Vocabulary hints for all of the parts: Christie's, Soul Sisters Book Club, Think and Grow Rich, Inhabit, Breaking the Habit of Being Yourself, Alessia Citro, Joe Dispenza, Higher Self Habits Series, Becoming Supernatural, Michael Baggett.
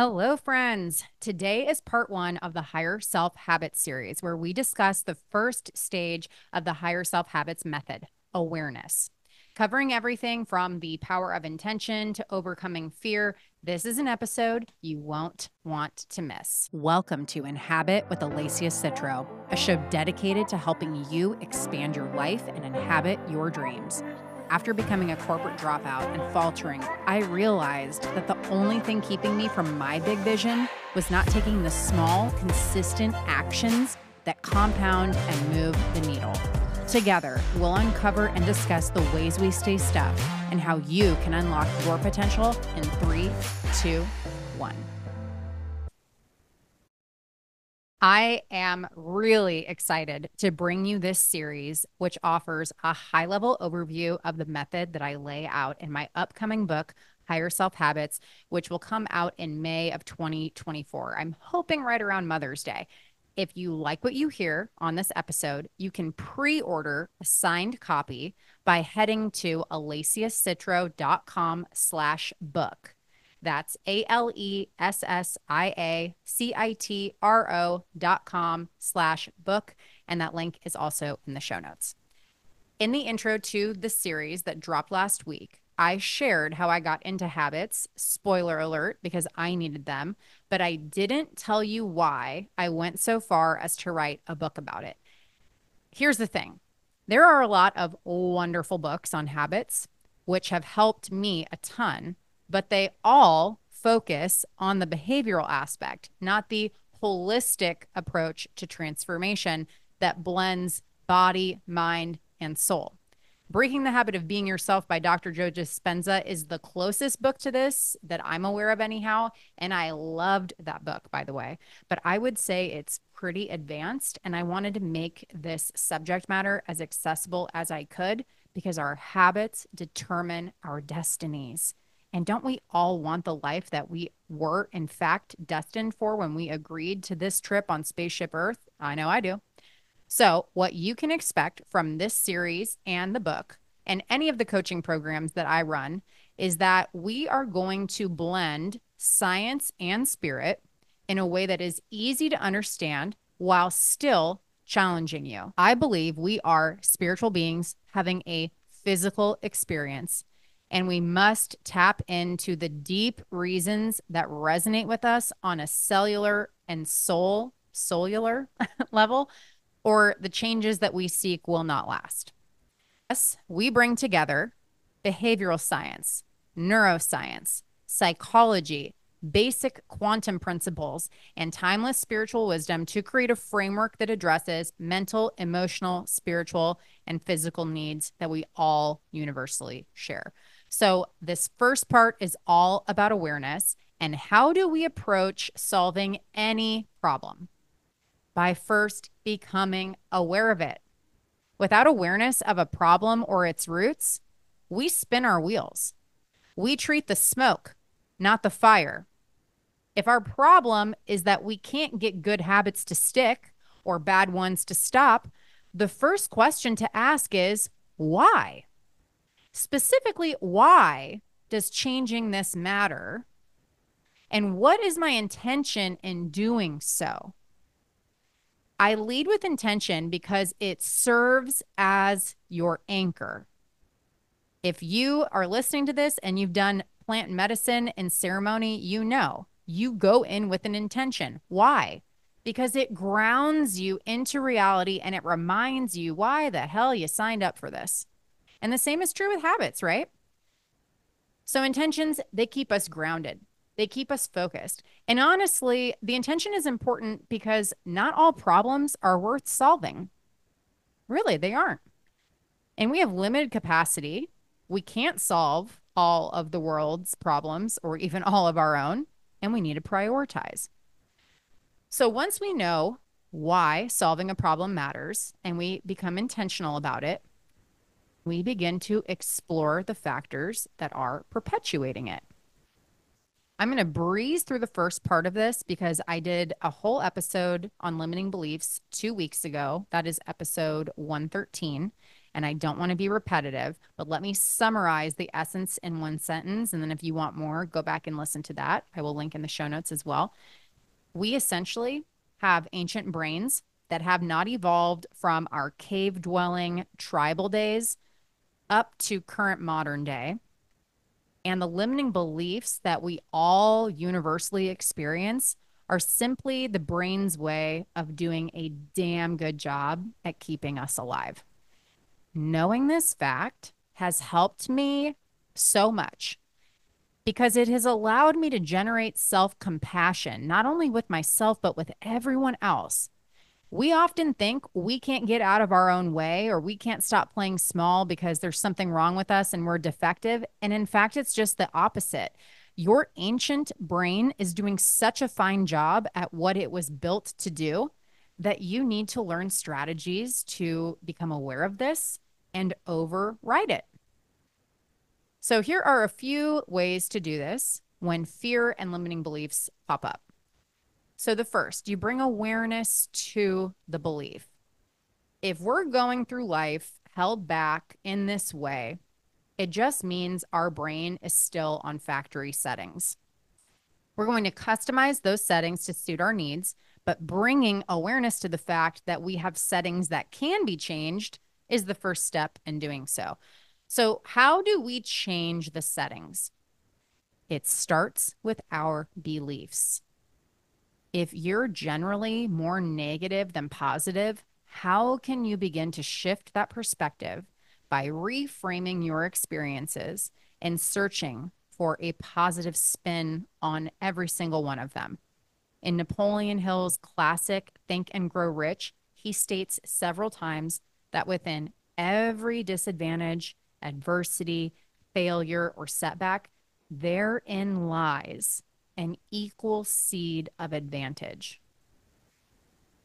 Hello, friends. Today is part one of the Higher Self Habits series, where we discuss the first stage of the Higher Self Habits method, awareness. Covering everything from the power of intention to overcoming fear, this is an episode you won't want to miss. Welcome to Inhabit with Alessia Citro, a show dedicated to helping you expand your life and inhabit your dreams. After becoming a corporate dropout and faltering, I realized that the only thing keeping me from my big vision was not taking the small, consistent actions that compound and move the needle. Together, we'll uncover and discuss the ways we stay stuck and how you can unlock your potential in 3, 2, 1. I am really excited to bring you this series, which offers a high-level overview of the method that I lay out in my upcoming book, Higher Self Habits, which will come out in May of 2024. I'm hoping right around Mother's Day. If you like what you hear on this episode, you can pre-order a signed copy by heading to alessiacitro.com/book. That's alessiacitro.com/book. And that link is also in the show notes. In the intro to the series that dropped last week, I shared how I got into habits, spoiler alert, because I needed them, but I didn't tell you why I went so far as to write a book about it. Here's the thing. There are a lot of wonderful books on habits, which have helped me a ton, but they all focus on the behavioral aspect, not the holistic approach to transformation that blends body, mind, and soul. Breaking the Habit of Being Yourself by Dr. Joe Dispenza is the closest book to this that I'm aware of anyhow, and I loved that book, by the way. But I would say it's pretty advanced, and I wanted to make this subject matter as accessible as I could because our habits determine our destinies. And don't we all want the life that we were, in fact, destined for when we agreed to this trip on Spaceship Earth? I know I do. So what you can expect from this series and the book and any of the coaching programs that I run is that we are going to blend science and spirit in a way that is easy to understand while still challenging you. I believe we are spiritual beings having a physical experience, and we must tap into the deep reasons that resonate with us on a cellular and cellular level, or the changes that we seek will not last. Yes, we bring together behavioral science, neuroscience, psychology, basic quantum principles, and timeless spiritual wisdom to create a framework that addresses mental, emotional, spiritual, and physical needs that we all universally share. So this first part is all about awareness and how do we approach solving any problem? By first becoming aware of it. Without awareness of a problem or its roots, we spin our wheels. We treat the smoke, not the fire. If our problem is that we can't get good habits to stick or bad ones to stop, the first question to ask is why? Specifically, why does changing this matter? And what is my intention in doing so? I lead with intention because it serves as your anchor. If you are listening to this and you've done plant medicine and ceremony, you know, you go in with an intention. Why? Because it grounds you into reality and it reminds you why the hell you signed up for this. And the same is true with habits, right? So intentions, they keep us grounded. They keep us focused. And honestly, the intention is important because not all problems are worth solving. Really, they aren't. And we have limited capacity. We can't solve all of the world's problems or even all of our own, and we need to prioritize. So once we know why solving a problem matters and we become intentional about it, we begin to explore the factors that are perpetuating it. I'm going to breeze through the first part of this because I did a whole episode on limiting beliefs 2 weeks ago. That is episode 113. and I don't want to be repetitive, but let me summarize the essence in one sentence. And then if you want more, go back and listen to that. I will link in the show notes as well. We essentially have ancient brains that have not evolved from our cave-dwelling tribal days up to current modern day. And the limiting beliefs that we all universally experience are simply the brain's way of doing a damn good job at keeping us alive. Knowing this fact has helped me so much because it has allowed me to generate self-compassion, not only with myself, but with everyone else. We often think we can't get out of our own way or we can't stop playing small because there's something wrong with us and we're defective. And in fact, it's just the opposite. Your ancient brain is doing such a fine job at what it was built to do that you need to learn strategies to become aware of this and override it. So here are a few ways to do this when fear and limiting beliefs pop up. So the first, you bring awareness to the belief. If we're going through life held back in this way, it just means our brain is still on factory settings. We're going to customize those settings to suit our needs, but bringing awareness to the fact that we have settings that can be changed is the first step in doing so. So how do we change the settings? It starts with our beliefs. If you're generally more negative than positive, how can you begin to shift that perspective by reframing your experiences and searching for a positive spin on every single one of them? In Napoleon Hill's classic Think and Grow Rich, he states several times that within every disadvantage, adversity, failure, or setback, therein lies an equal seed of advantage.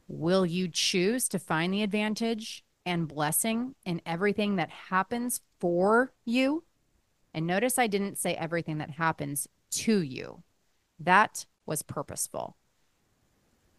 Will you choose to find the advantage and blessing in everything that happens for you? And notice I didn't say everything that happens to you. That was purposeful.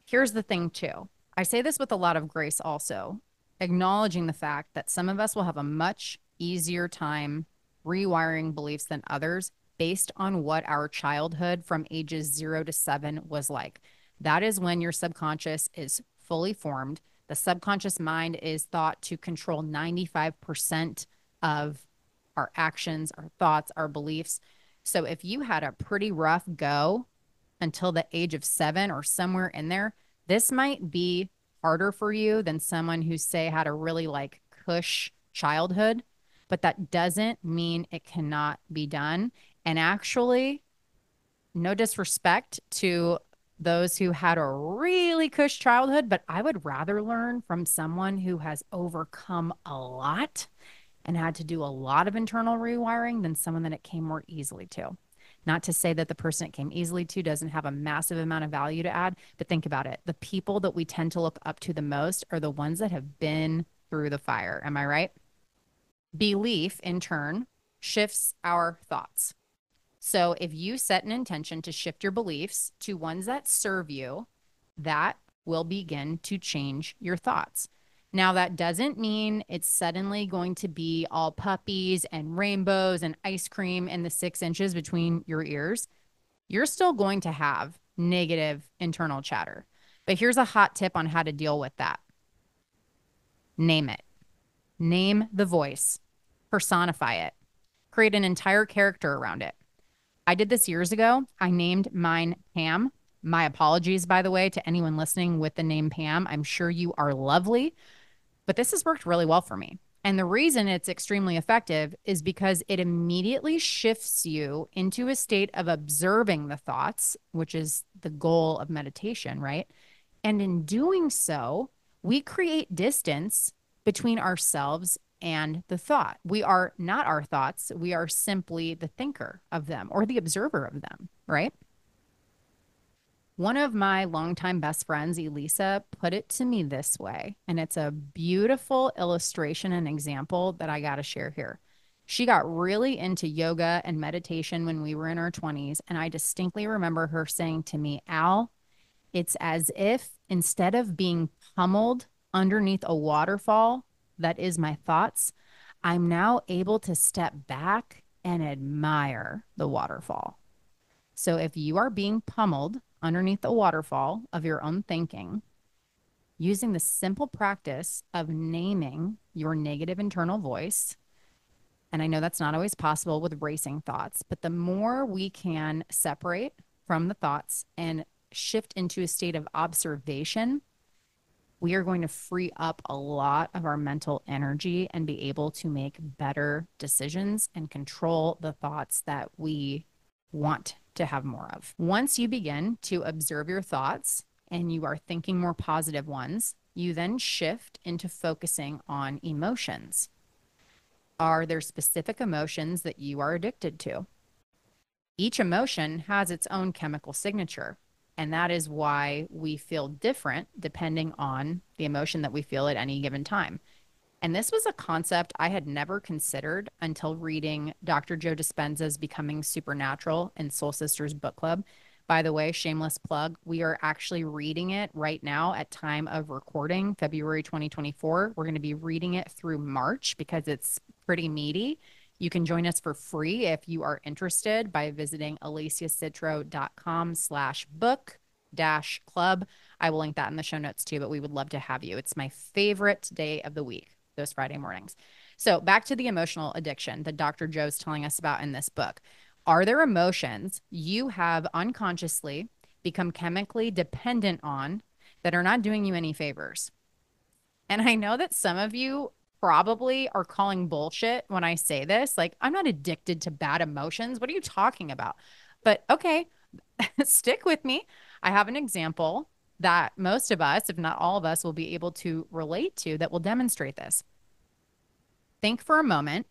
Here's the thing too. I say this with a lot of grace also, acknowledging the fact that some of us will have a much easier time rewiring beliefs than others based on what our childhood from ages 0 to 7 was like. That is when your subconscious is fully formed. The subconscious mind is thought to control 95% of our actions, our thoughts, our beliefs. So if you had a pretty rough go until the age of 7 or somewhere in there, this might be harder for you than someone who, say, had a really like cush childhood, but that doesn't mean it cannot be done. And actually, no disrespect to those who had a really cush childhood, but I would rather learn from someone who has overcome a lot and had to do a lot of internal rewiring than someone that it came more easily to. Not to say that the person it came easily to doesn't have a massive amount of value to add, but think about it. The people that we tend to look up to the most are the ones that have been through the fire. Am I right? Belief, in turn, shifts our thoughts. So if you set an intention to shift your beliefs to ones that serve you, that will begin to change your thoughts. Now, that doesn't mean it's suddenly going to be all puppies and rainbows and ice cream and the 6 inches between your ears. You're still going to have negative internal chatter. But here's a hot tip on how to deal with that. Name it. Name the voice. Personify it. Create an entire character around it. I did this years ago. I named mine Pam. My apologies, by the way, to anyone listening with the name Pam. I'm sure you are lovely, but this has worked really well for me. And the reason it's extremely effective is because it immediately shifts you into a state of observing the thoughts, which is the goal of meditation, right? And in doing so, we create distance between ourselves and the thought. We are not our thoughts. We are simply the thinker of them or the observer of them, right? One of my longtime best friends, Elisa, put it to me this way, and it's a beautiful illustration and example that I got to share here. She got really into yoga and meditation when we were in our 20s, and I distinctly remember her saying to me, Al, it's as if instead of being pummeled underneath a waterfall, that is my thoughts, I'm now able to step back and admire the waterfall. So if you are being pummeled underneath the waterfall of your own thinking, using the simple practice of naming your negative internal voice, and I know that's not always possible with racing thoughts, but the more we can separate from the thoughts and shift into a state of observation, we are going to free up a lot of our mental energy and be able to make better decisions and control the thoughts that we want to have more of. Once you begin to observe your thoughts and you are thinking more positive ones, you then shift into focusing on emotions. Are there specific emotions that you are addicted to? Each emotion has its own chemical signature, and that is why we feel different depending on the emotion that we feel at any given time. And this was a concept I had never considered until reading Dr. Joe Dispenza's Becoming Supernatural and Soul Sisters Book Club. By the way, shameless plug, we are actually reading it right now at time of recording, February 2024. We're going to be reading it through March because it's pretty meaty. You can join us for free if you are interested by visiting alessiacitro.com/book-club. I will link that in the show notes too, but we would love to have you. It's my favorite day of the week, those Friday mornings. So back to the emotional addiction that Dr. Joe's telling us about in this book. Are there emotions you have unconsciously become chemically dependent on that are not doing you any favors? And I know that some of you probably are calling bullshit when I say this. Like, I'm not addicted to bad emotions. What are you talking about? But okay, stick with me. I have an example that most of us, if not all of us, will be able to relate to that will demonstrate this. Think for a moment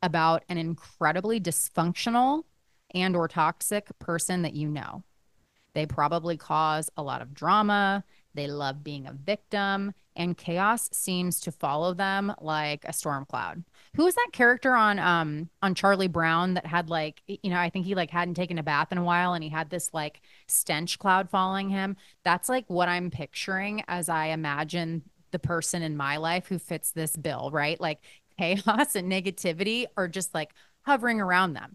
about an incredibly dysfunctional and or toxic person that you know. They probably cause a lot of drama. They love being a victim, and chaos seems to follow them like a storm cloud. Who was that character on Charlie Brown that had, like, you know, I think he like hadn't taken a bath in a while and he had this like stench cloud following him? That's like what I'm picturing as I imagine the person in my life who fits this bill, right? Like, chaos and negativity are just like hovering around them.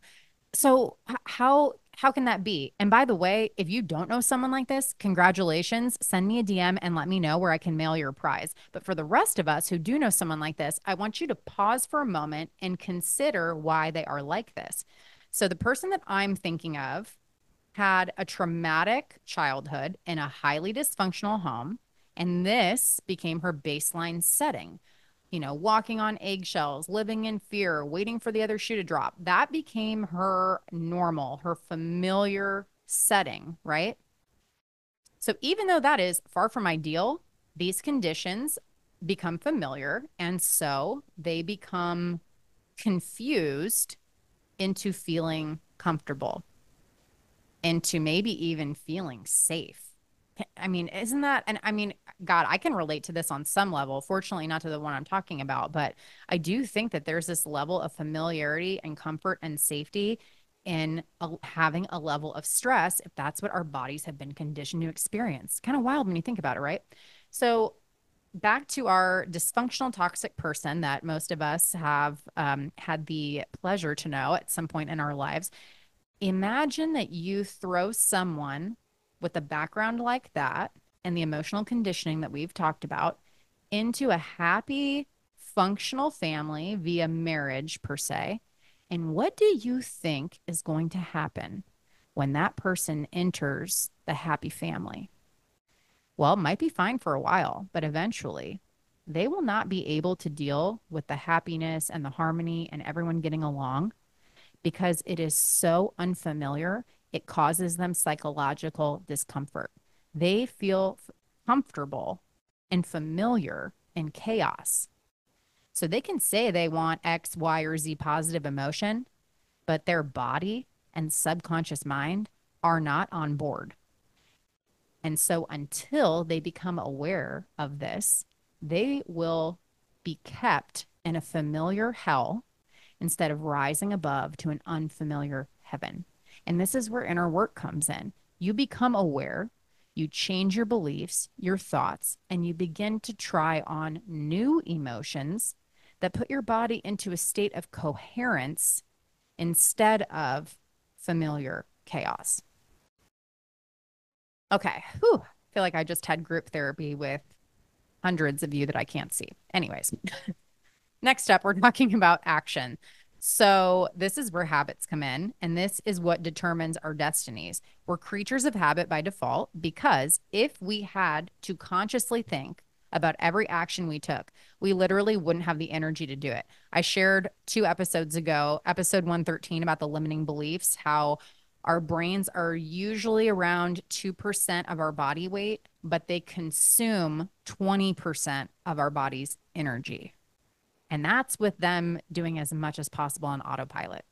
So how can that be? And by the way, if you don't know someone like this, congratulations, send me a DM and let me know where I can mail your prize. But for the rest of us who do know someone like this, I want you to pause for a moment and consider why they are like this. So the person that I'm thinking of had a traumatic childhood in a highly dysfunctional home, and this became her baseline setting. You know, walking on eggshells, living in fear, waiting for the other shoe to drop. That became her normal, her familiar setting, right? So even though that is far from ideal, these conditions become familiar, and so they become confused into feeling comfortable, into maybe even feeling safe. I mean, isn't that, and I mean, God, I can relate to this on some level, fortunately not to the one I'm talking about, but I do think that there's this level of familiarity and comfort and safety in having a level of stress, if that's what our bodies have been conditioned to experience. Kind of wild when you think about it, right? So back to our dysfunctional, toxic person that most of us have had the pleasure to know at some point in our lives. Imagine that you throw someone with a background like that and the emotional conditioning that we've talked about into a happy, functional family via marriage per se. And what do you think is going to happen when that person enters the happy family? Well, it might be fine for a while, but eventually they will not be able to deal with the happiness and the harmony and everyone getting along because it is so unfamiliar. It causes them psychological discomfort. They feel comfortable and familiar in chaos. So they can say they want X, Y, or Z positive emotion, but their body and subconscious mind are not on board. And so until they become aware of this, they will be kept in a familiar hell instead of rising above to an unfamiliar heaven. And this is where inner work comes in. You become aware. You change your beliefs, your thoughts, and you begin to try on new emotions that put your body into a state of coherence instead of familiar chaos. Okay, whew. I feel like I just had group therapy with hundreds of you that I can't see. Anyways, next up, we're talking about action. So this is where habits come in, and this is what determines our destinies. We're creatures of habit by default, because if we had to consciously think about every action we took, we literally wouldn't have the energy to do it. I shared 2 episodes ago, episode 113, about the limiting beliefs, how our brains are usually around 2% of our body weight, but they consume 20% of our body's energy. And that's with them doing as much as possible on autopilot.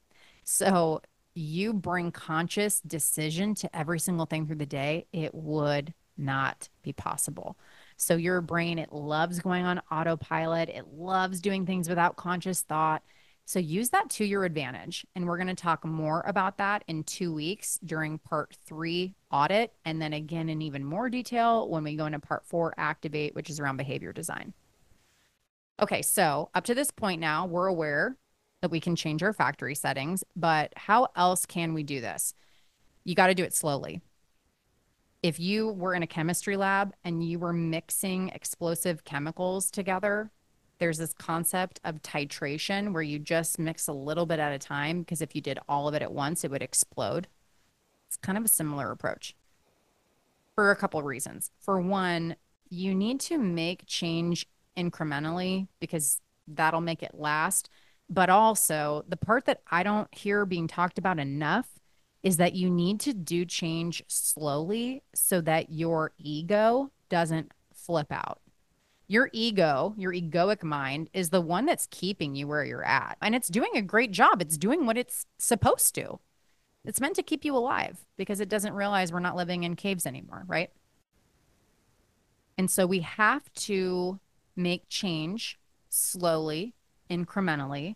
So you bring conscious decision to every single thing through the day, it would not be possible. So your brain, it loves going on autopilot. It loves doing things without conscious thought. So use that to your advantage. And we're going to talk more about that in 2 weeks during part 3 audit. And then again, in even more detail when we go into part 4 activate, which is around behavior design. Okay. So up to this point now, we're aware that we can change our factory settings, but how else can we do this? You got to do it slowly. If you were in a chemistry lab and you were mixing explosive chemicals together, there's this concept of titration where you just mix a little bit at a time, because if you did all of it at once, it would explode. It's kind of a similar approach for a couple of reasons. For one, you need to make change incrementally because that'll make it last. But also, the part that I don't hear being talked about enough is that you need to do change slowly so that your ego doesn't flip out. Your ego, your egoic mind, is the one that's keeping you where you're at. And it's doing a great job. It's doing what it's supposed to. It's meant to keep you alive because it doesn't realize we're not living in caves anymore, right? And so we have to make change slowly, incrementally,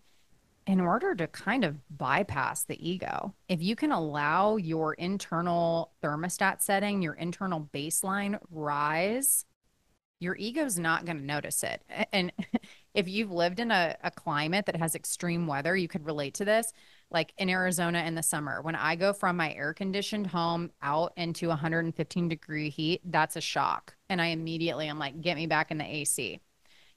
in order to kind of bypass the ego. If you can allow your internal thermostat setting, your internal baseline rise, your ego's not going to notice it. And if you've lived in a climate that has extreme weather, you could relate to this. Like in Arizona in the summer, when I go from my air-conditioned home out into 115-degree heat, that's a shock. And I immediately am like, get me back in the AC.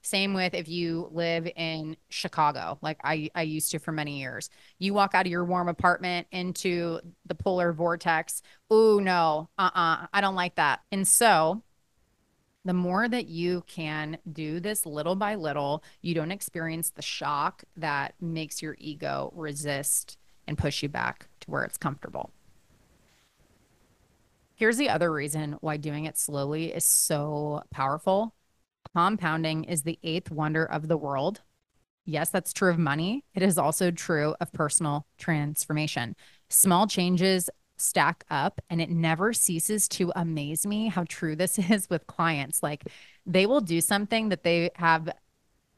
Same with if you live in Chicago, like I used to for many years. You walk out of your warm apartment into the polar vortex. Ooh, no, I don't like that. And so the more that you can do this little by little, you don't experience the shock that makes your ego resist and push you back to where it's comfortable. Here's the other reason why doing it slowly is so powerful. Compounding is the 8th wonder of the world. Yes, that's true of money. It is also true of personal transformation. Small changes stack up, and it never ceases to amaze me how true this is with clients. Like, they will do something that they have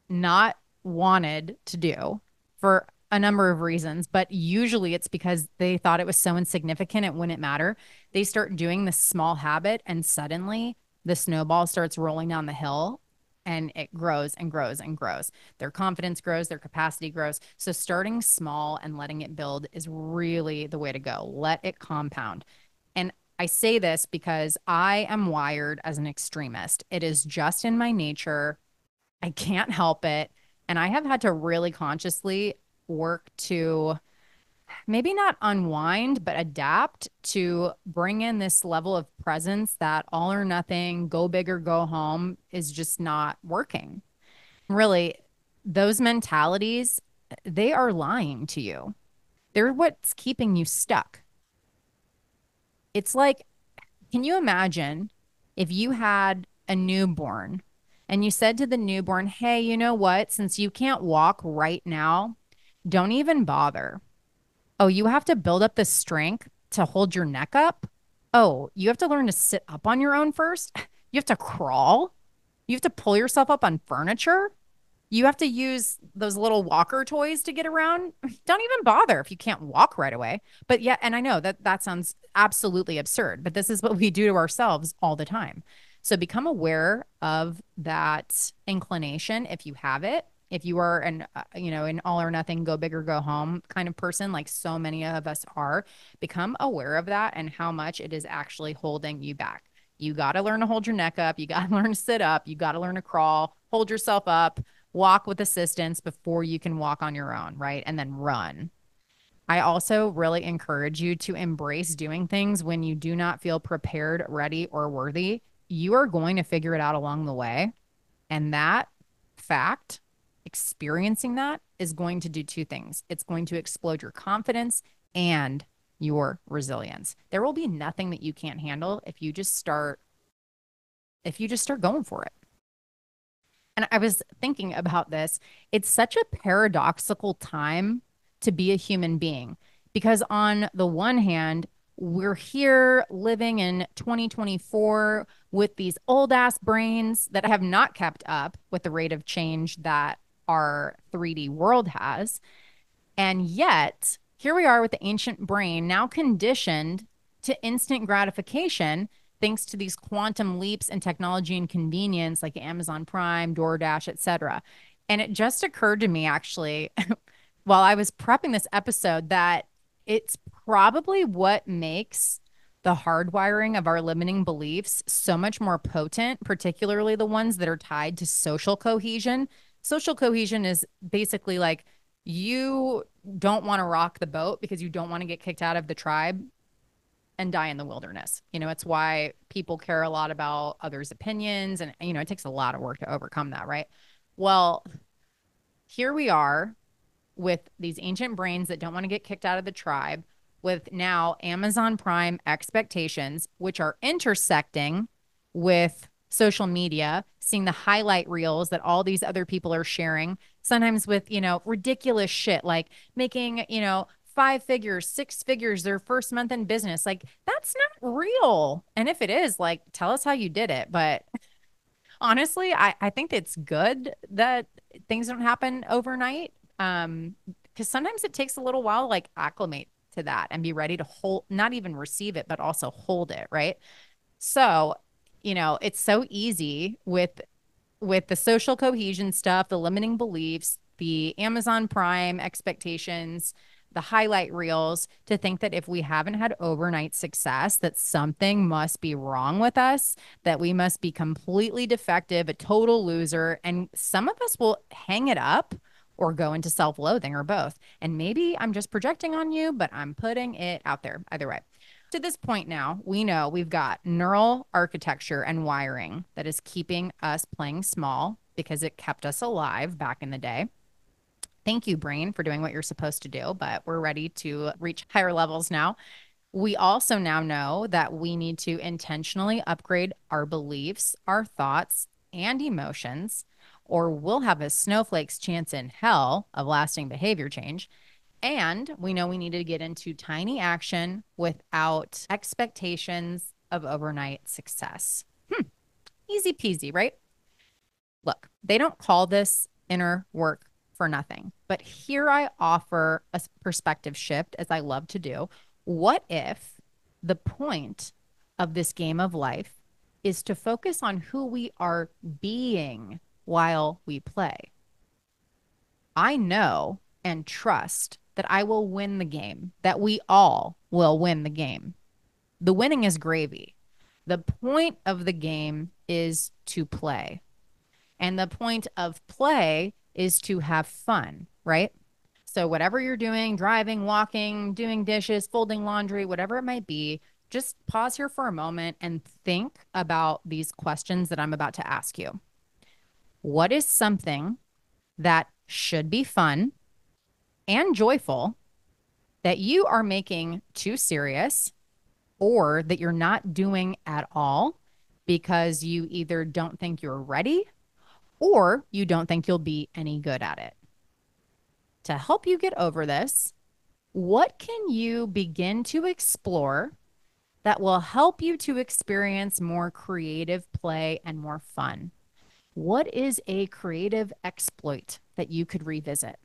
not wanted to do for a number of reasons, but usually it's because they thought it was so insignificant it wouldn't matter. They start doing this small habit, and suddenly the snowball starts rolling down the hill, and it grows and grows and grows. Their confidence grows, their capacity grows. So starting small and letting it build is really the way to go. Let it compound. And I say this because I am wired as an extremist. It is just in my nature. I can't help it. And I have had to really consciously work to maybe not unwind, but adapt to bring in this level of presence that all or nothing, go big or go home, is just not working. Really, those mentalities, they are lying to you. They're what's keeping you stuck. It's like, can you imagine if you had a newborn and you said to the newborn, hey, you know what, since you can't walk right now, don't even bother. Oh, you have to build up the strength to hold your neck up. Oh, you have to learn to sit up on your own first. You have to crawl. You have to pull yourself up on furniture. you have to use those little walker toys to get around, don't even bother if you can't walk right away. But yeah, and I know that that sounds absolutely absurd, but this is what we do to ourselves all the time. So become aware of that inclination if you have it. If you are an all or nothing, go big or go home kind of person, like so many of us are, become aware of that and how much it is actually holding you back. You got to learn to hold your neck up. You got to learn to sit up. You got to learn to crawl, hold yourself up, walk with assistance before you can walk on your own, right? And then run. I also really encourage you to embrace doing things when you do not feel prepared, ready, or worthy. You are going to figure it out along the way. And that fact, experiencing that, is going to do two things. It's going to explode your confidence and your resilience. There will be nothing that you can't handle if you just start going for it. And I was thinking about this. It's such a paradoxical time to be a human being, because on the one hand, we're here living in 2024 with these old ass brains that have not kept up with the rate of change that our 3D world has. And yet here we are with the ancient brain now conditioned to instant gratification thanks to these quantum leaps in technology and convenience like Amazon Prime, DoorDash, etc. And it just occurred to me actually while I was prepping this episode that it's probably what makes the hardwiring of our limiting beliefs so much more potent, particularly the ones that are tied to social cohesion. Social cohesion is basically like you don't want to rock the boat because you don't want to get kicked out of the tribe and die in the wilderness. You know, it's why people care a lot about others' opinions. And, you know, it takes a lot of work to overcome that, right? Well, here we are with these ancient brains that don't want to get kicked out of the tribe, with now Amazon Prime expectations, which are intersecting with social media, seeing the highlight reels that all these other people are sharing, sometimes with, you know, ridiculous shit, like making, you know, 5 figures, 6 figures, their first month in business. Like, that's not real. And if it is, like, tell us how you did it. But honestly, I think it's good that things don't happen overnight. Because sometimes it takes a little while to like acclimate to that and be ready to hold, not even receive it, but also hold it, right? So, you know, it's so easy with the social cohesion stuff, the limiting beliefs, the Amazon Prime expectations, the highlight reels, to think that if we haven't had overnight success, that something must be wrong with us, that we must be completely defective, a total loser. And some of us will hang it up or go into self-loathing or both. And maybe I'm just projecting on you, but I'm putting it out there either way. To this point now, we know we've got neural architecture and wiring that is keeping us playing small because it kept us alive back in the day. Thank you, brain, for doing what you're supposed to do, but we're ready to reach higher levels now. We also now know that we need to intentionally upgrade our beliefs, our thoughts, and emotions, or we'll have a snowflake's chance in hell of lasting behavior change. And we know we need to get into tiny action without expectations of overnight success. Easy peasy, right? Look, they don't call this inner work for nothing. But here I offer a perspective shift, as I love to do. What if the point of this game of life is to focus on who we are being while we play? I know and trust that I will win the game, that we all will win the game. The winning is gravy. The point of the game is to play. And the point of play is to have fun, right? So whatever you're doing, driving, walking, doing dishes, folding laundry, whatever it might be, just pause here for a moment and think about these questions that I'm about to ask you. What is something that should be fun and joyful that you are making too serious, or that you're not doing at all because you either don't think you're ready or you don't think you'll be any good at it? To help you get over this, what can you begin to explore that will help you to experience more creative play and more fun? What is a creative exploit that you could revisit?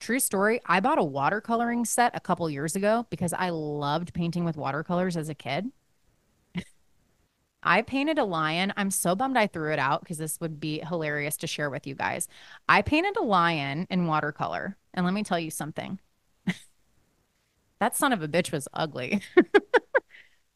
True story, I bought a watercoloring set a couple years ago because I loved painting with watercolors as a kid. I painted a lion. I'm so bummed I threw it out because this would be hilarious to share with you guys. I painted a lion in watercolor. And let me tell you something. That son of a bitch was ugly.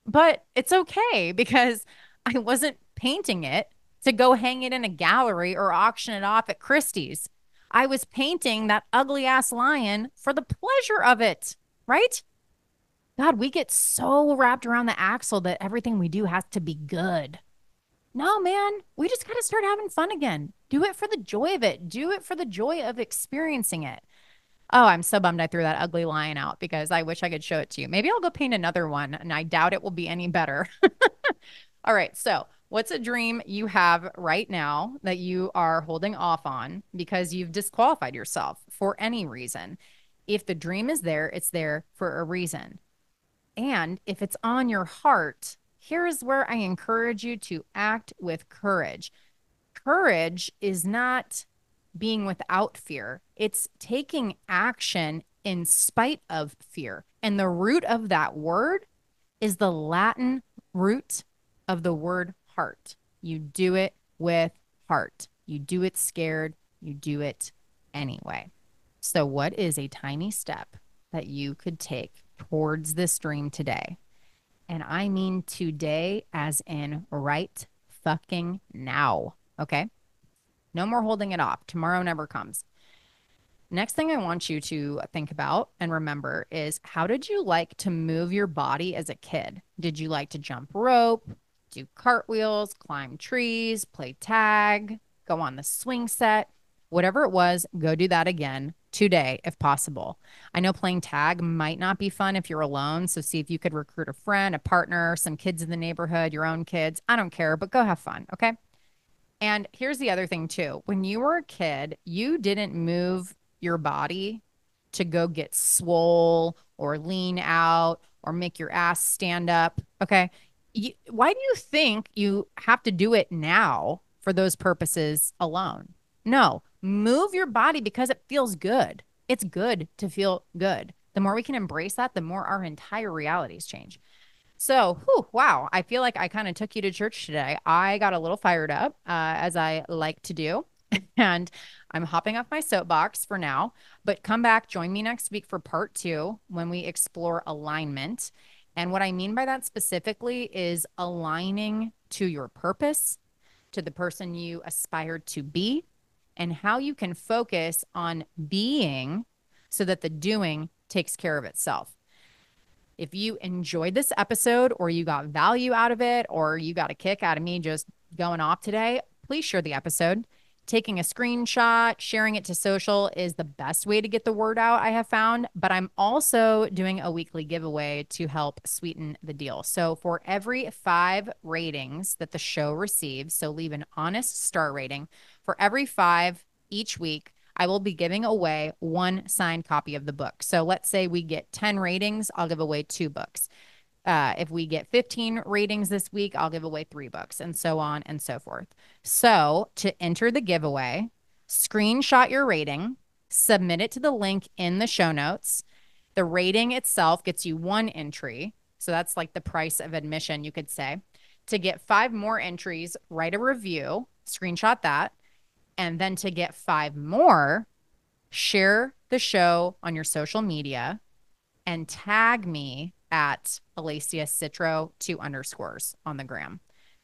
But it's okay because I wasn't painting it to go hang it in a gallery or auction it off at Christie's. I was painting that ugly ass lion for the pleasure of it, right? God, we get so wrapped around the axle that everything we do has to be good. No, man, we just got to start having fun again. Do it for the joy of it. Do it for the joy of experiencing it. Oh, I'm so bummed I threw that ugly lion out because I wish I could show it to you. Maybe I'll go paint another one, and I doubt it will be any better. All right, so what's a dream you have right now that you are holding off on because you've disqualified yourself for any reason? If the dream is there, it's there for a reason. And if it's on your heart, here is where I encourage you to act with courage. Courage is not being without fear. It's taking action in spite of fear. And the root of that word is the Latin root of the word heart. You do it with heart. You do it scared. You do it anyway. So what is a tiny step that you could take towards this dream today? And I mean today as in right fucking now. Okay? No more holding it off. Tomorrow never comes. Next thing I want you to think about and remember is, how did you like to move your body as a kid? Did you like to jump rope, do cartwheels, climb trees, play tag, go on the swing set? Whatever it was, go do that again today if possible. I know playing tag might not be fun if you're alone, so see if you could recruit a friend, a partner, some kids in the neighborhood, your own kids. I don't care, but go have fun, okay? And here's the other thing too. When you were a kid, you didn't move your body to go get swole or lean out or make your ass stand up, okay? Why do you think you have to do it now for those purposes alone? No. Move your body because it feels good. It's good to feel good. The more we can embrace that, the more our entire realities change. So, wow, I feel like I kind of took you to church today. I got a little fired up, as I like to do, and I'm hopping off my soapbox for now, but come back, join me next week for part 2 when we explore alignment. And what I mean by that specifically is aligning to your purpose, to the person you aspire to be, and how you can focus on being so that the doing takes care of itself. If you enjoyed this episode, or you got value out of it, or you got a kick out of me just going off today, please share the episode. Taking a screenshot, sharing it to social is the best way to get the word out, I have found, but I'm also doing a weekly giveaway to help sweeten the deal. So for every 5 ratings that the show receives, so leave an honest star rating, for every 5 each week, I will be giving away 1 signed copy of the book. So let's say we get 10 ratings, I'll give away 2 books. If we get 15 ratings this week, I'll give away 3 books, and so on and so forth. So to enter the giveaway, screenshot your rating, submit it to the link in the show notes. The rating itself gets you 1 entry. So that's like the price of admission, you could say. To get 5 more entries, write a review, screenshot that. And then to get 5 more, share the show on your social media and tag me at Alessia Citro 2 underscores on the gram.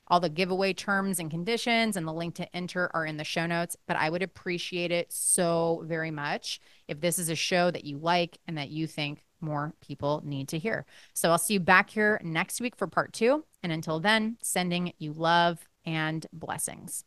All the giveaway terms and conditions and the link to enter are in the show notes, but I would appreciate it so very much if this is a show that you like and that you think more people need to hear. So I'll see you back here next week for part 2. And until then, sending you love and blessings.